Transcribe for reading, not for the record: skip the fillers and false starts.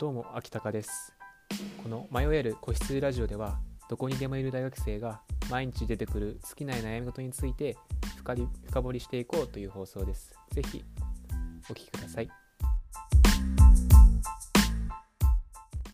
どうも秋高です。この迷える子羊ラジオでは、どこにでもいる大学生が毎日出てくる好きな悩み事について深掘りしていこうという放送です。ぜひお聞きください。